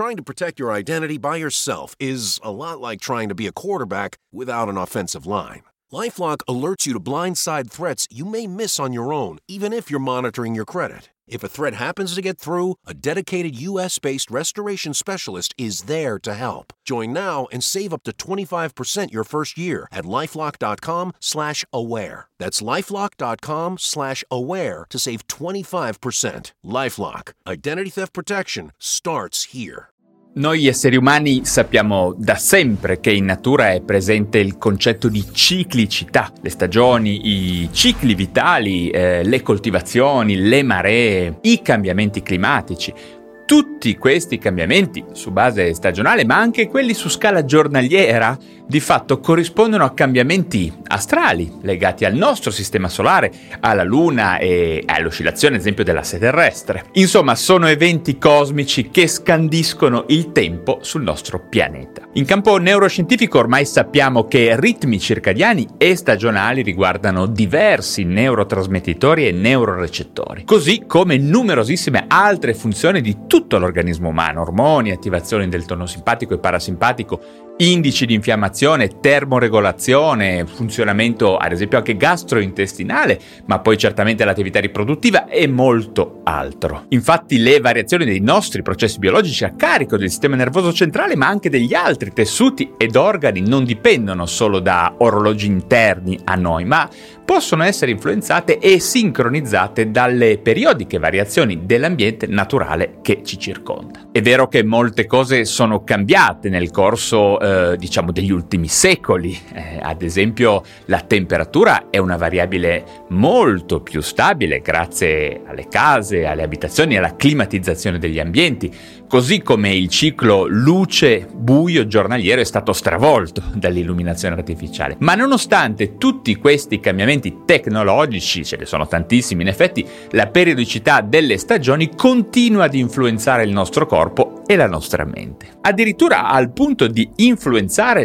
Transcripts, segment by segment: trying to protect your identity by yourself is a lot like trying to be a quarterback without an offensive line. LifeLock alerts you to blindside threats you may miss on your own, even if you're monitoring your credit. If a threat happens to get through, a dedicated U.S.-based restoration specialist is there to help. Join now and save up to 25% your first year at LifeLock.com/aware. That's LifeLock.com/aware to save 25%. LifeLock. Identity theft protection starts here. Noi esseri umani sappiamo da sempre che in natura è presente il concetto di ciclicità. Le stagioni, i cicli vitali, le coltivazioni, le maree, i cambiamenti climatici. Tutti questi cambiamenti su base stagionale, ma anche quelli su scala giornaliera, di fatto corrispondono a cambiamenti astrali legati al nostro sistema solare, alla Luna e all'oscillazione, ad esempio, dell'asse terrestre. Insomma, sono eventi cosmici che scandiscono il tempo sul nostro pianeta. In campo neuroscientifico ormai sappiamo che ritmi circadiani e stagionali riguardano diversi neurotrasmettitori e neurorecettori, così come numerosissime altre funzioni di tutto l'organismo umano: ormoni, attivazioni del tono simpatico e parasimpatico, indici di infiammazione, termoregolazione, funzionamento ad esempio anche gastrointestinale, ma poi certamente l'attività riproduttiva e molto altro. Infatti le variazioni dei nostri processi biologici a carico del sistema nervoso centrale, ma anche degli altri tessuti ed organi, non dipendono solo da orologi interni a noi, ma possono essere influenzate e sincronizzate dalle periodiche variazioni dell'ambiente naturale che ci circonda. È vero che molte cose sono cambiate nel corso degli ultimi secoli, ad esempio la temperatura è una variabile molto più stabile grazie alle case, alle abitazioni e alla climatizzazione degli ambienti, così come il ciclo luce-buio giornaliero è stato stravolto dall'illuminazione artificiale. Ma nonostante tutti questi cambiamenti tecnologici, ce ne sono tantissimi in effetti, la periodicità delle stagioni continua ad influenzare il nostro corpo e la nostra mente, addirittura al punto di influenzare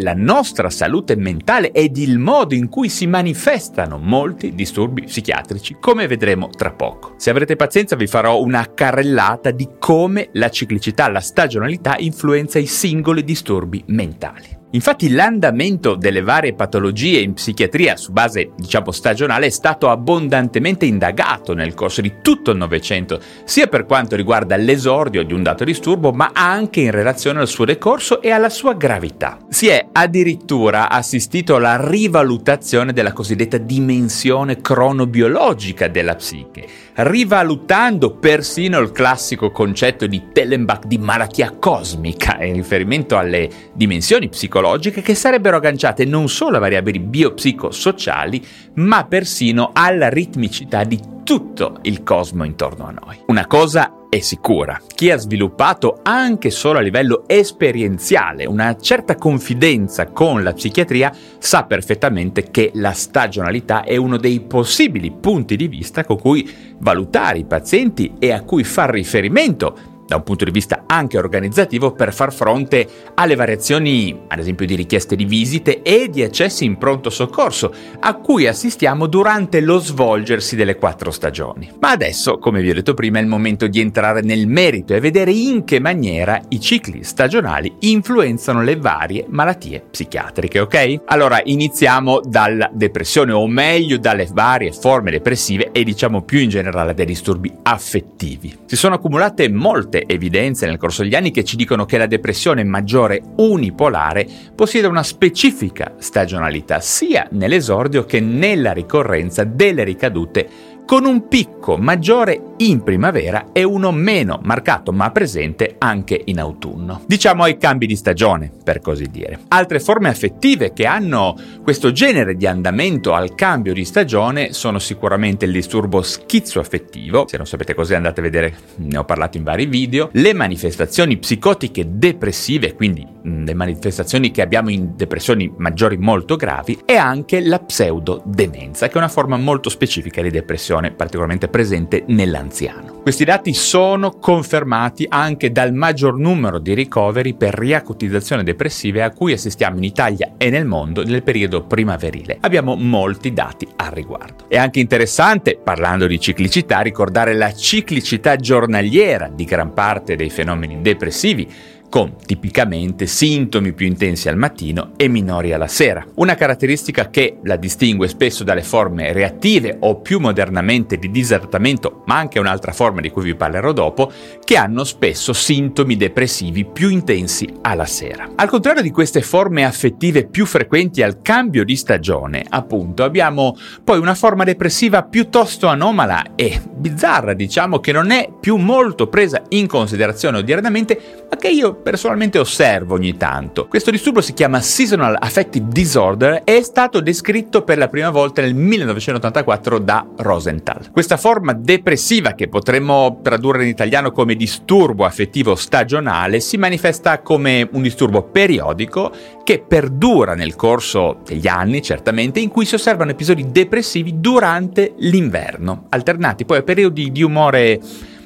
la nostra salute mentale ed il modo in cui si manifestano molti disturbi psichiatrici, come vedremo tra poco. Se avrete pazienza vi farò una carrellata di come la ciclicità, la stagionalità influenza i singoli disturbi mentali. Infatti l'andamento delle varie patologie in psichiatria su base, stagionale è stato abbondantemente indagato nel corso di tutto il Novecento, sia per quanto riguarda l'esordio di un dato disturbo, ma anche in relazione al suo decorso e alla sua gravità. Si è addirittura assistito alla rivalutazione della cosiddetta dimensione cronobiologica della psiche, rivalutando persino il classico concetto di Tellenbach di malattia cosmica in riferimento alle dimensioni psicologiche, che sarebbero agganciate non solo a variabili biopsicosociali, ma persino alla ritmicità di tutto il cosmo intorno a noi. Una cosa è sicura: chi ha sviluppato anche solo a livello esperienziale una certa confidenza con la psichiatria sa perfettamente che la stagionalità è uno dei possibili punti di vista con cui valutare i pazienti e a cui far riferimento da un punto di vista anche organizzativo per far fronte alle variazioni, ad esempio, di richieste di visite e di accessi in pronto soccorso, a cui assistiamo durante lo svolgersi delle 4 stagioni. Ma adesso, come vi ho detto prima, è il momento di entrare nel merito e vedere in che maniera i cicli stagionali influenzano le varie malattie psichiatriche, ok? Allora, iniziamo dalla depressione, o meglio dalle varie forme depressive e più in generale dai disturbi affettivi. Si sono accumulate molte evidenze nel corso degli anni che ci dicono che la depressione maggiore unipolare possiede una specifica stagionalità sia nell'esordio che nella ricorrenza delle ricadute, con un picco maggiore in primavera e uno meno marcato ma presente anche in autunno. Ai cambi di stagione, per così dire. Altre forme affettive che hanno questo genere di andamento al cambio di stagione sono sicuramente il disturbo schizoaffettivo, se non sapete cos'è andate a vedere, ne ho parlato in vari video, le manifestazioni psicotiche depressive, quindi le manifestazioni che abbiamo in depressioni maggiori molto gravi, e anche la pseudodemenza, che è una forma molto specifica di depressione, particolarmente presente nell'anziano. Questi dati sono confermati anche dal maggior numero di ricoveri per riacutizzazione depressive a cui assistiamo in Italia e nel mondo nel periodo primaverile. Abbiamo molti dati al riguardo. È anche interessante, parlando di ciclicità, ricordare la ciclicità giornaliera di gran parte dei fenomeni depressivi, con tipicamente sintomi più intensi al mattino e minori alla sera. Una caratteristica che la distingue spesso dalle forme reattive o più modernamente di disadattamento, ma anche un'altra forma di cui vi parlerò dopo, che hanno spesso sintomi depressivi più intensi alla sera. Al contrario di queste forme affettive più frequenti al cambio di stagione, appunto, abbiamo poi una forma depressiva piuttosto anomala e bizzarra, diciamo, che non è più molto presa in considerazione odiernamente, ma che io personalmente osservo ogni tanto. Questo disturbo si chiama Seasonal Affective Disorder e è stato descritto per la prima volta nel 1984 da Rosenthal. Questa forma depressiva, che potremmo tradurre in italiano come disturbo affettivo stagionale, si manifesta come un disturbo periodico che perdura nel corso degli anni, certamente, in cui si osservano episodi depressivi durante l'inverno, alternati poi a periodi di umore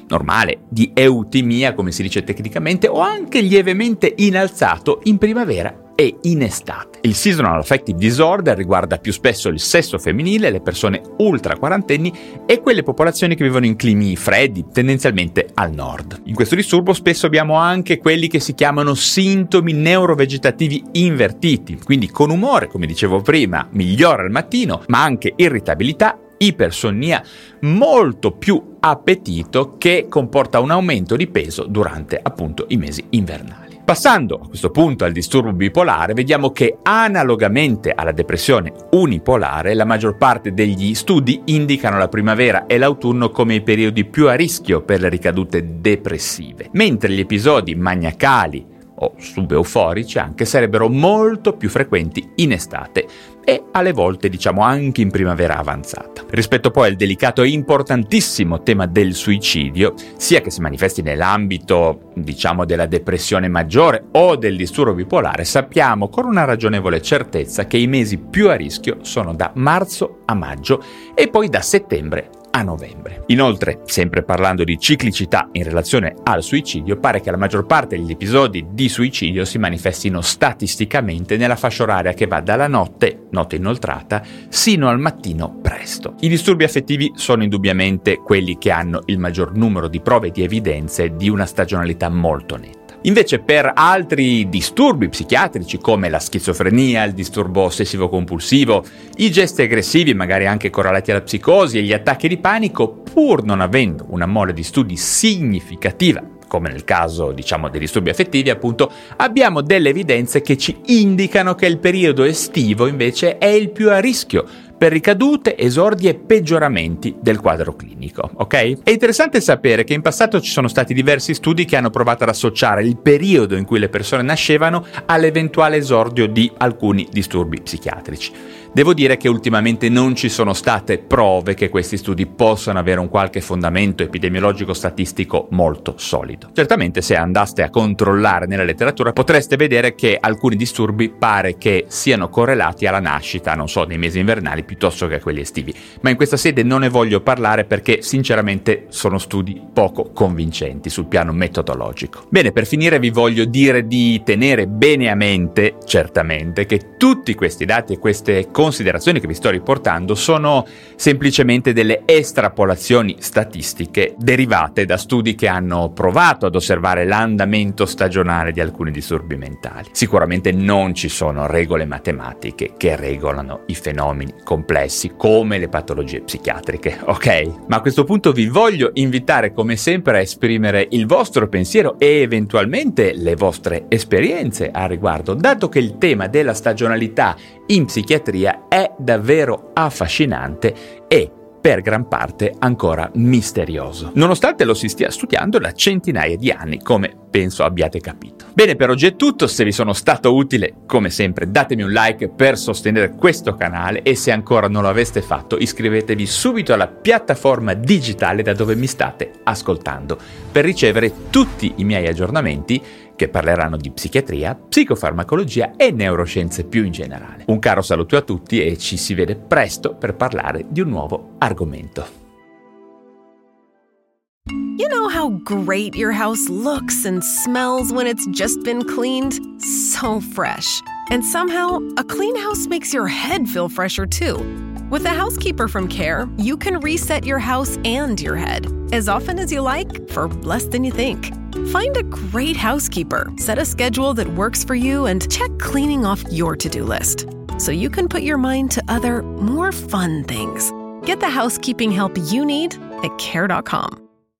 normale, di eutimia, come si dice tecnicamente, o anche lievemente innalzato in primavera e in estate. Il Seasonal Affective Disorder riguarda più spesso il sesso femminile, le persone ultra quarantenni e quelle popolazioni che vivono in climi freddi, tendenzialmente al nord. In questo disturbo spesso abbiamo anche quelli che si chiamano sintomi neurovegetativi invertiti, quindi con umore, come dicevo prima, migliore al mattino, ma anche irritabilità, ipersonnia, molto più appetito, che comporta un aumento di peso durante appunto i mesi invernali. Passando a questo punto al disturbo bipolare, vediamo che analogamente alla depressione unipolare, la maggior parte degli studi indicano la primavera e l'autunno come i periodi più a rischio per le ricadute depressive, mentre gli episodi maniacali o subeuforici anche sarebbero molto più frequenti in estate e alle volte, diciamo, anche in primavera avanzata. Rispetto poi al delicato e importantissimo tema del suicidio, sia che si manifesti nell'ambito, diciamo, della depressione maggiore o del disturbo bipolare, sappiamo con una ragionevole certezza che i mesi più a rischio sono da marzo a maggio e poi da settembre a novembre. Inoltre, sempre parlando di ciclicità in relazione al suicidio, pare che la maggior parte degli episodi di suicidio si manifestino statisticamente nella fascia oraria che va dalla notte inoltrata, sino al mattino presto. I disturbi affettivi sono indubbiamente quelli che hanno il maggior numero di prove e di evidenze di una stagionalità molto netta. Invece per altri disturbi psichiatrici come la schizofrenia, il disturbo ossessivo-compulsivo, i gesti aggressivi magari anche correlati alla psicosi e gli attacchi di panico, pur non avendo una mole di studi significativa, come nel caso, diciamo, dei disturbi affettivi appunto, abbiamo delle evidenze che ci indicano che il periodo estivo invece è il più a rischio per ricadute, esordi e peggioramenti del quadro clinico, ok? È interessante sapere che in passato ci sono stati diversi studi che hanno provato ad associare il periodo in cui le persone nascevano all'eventuale esordio di alcuni disturbi psichiatrici. Devo dire che ultimamente non ci sono state prove che questi studi possano avere un qualche fondamento epidemiologico statistico molto solido. Certamente, se andaste a controllare nella letteratura, potreste vedere che alcuni disturbi pare che siano correlati alla nascita, non so, nei mesi invernali piuttosto che a quelli estivi, ma in questa sede non ne voglio parlare perché sinceramente sono studi poco convincenti sul piano metodologico. Bene, per finire vi voglio dire di tenere bene a mente, certamente, che tutti questi dati e queste considerazioni che vi sto riportando sono semplicemente delle estrapolazioni statistiche derivate da studi che hanno provato ad osservare l'andamento stagionale di alcuni disturbi mentali. Sicuramente non ci sono regole matematiche che regolano i fenomeni complessi come le patologie psichiatriche, ok? Ma a questo punto vi voglio invitare come sempre a esprimere il vostro pensiero e eventualmente le vostre esperienze a riguardo, dato che il tema della stagionalità in psichiatria è davvero affascinante e per gran parte ancora misterioso, nonostante lo si stia studiando da centinaia di anni, come penso abbiate capito. Bene, per oggi è tutto. Se vi sono stato utile, come sempre, datemi un like per sostenere questo canale e se ancora non lo aveste fatto, iscrivetevi subito alla piattaforma digitale da dove mi state ascoltando per ricevere tutti i miei aggiornamenti che parleranno di psichiatria, psicofarmacologia e neuroscienze più in generale. Un caro saluto a tutti e ci si vede presto per parlare di un nuovo argomento. You know how great your house looks and smells when it's just been cleaned? So fresh. And somehow, a clean house makes your head feel fresher too. With a housekeeper from Care, you can reset your house and your head as often as you like for less than you think. Find a great housekeeper, set a schedule that works for you, and check cleaning off your to-do list so you can put your mind to other, more fun things. Get the housekeeping help you need at Care.com.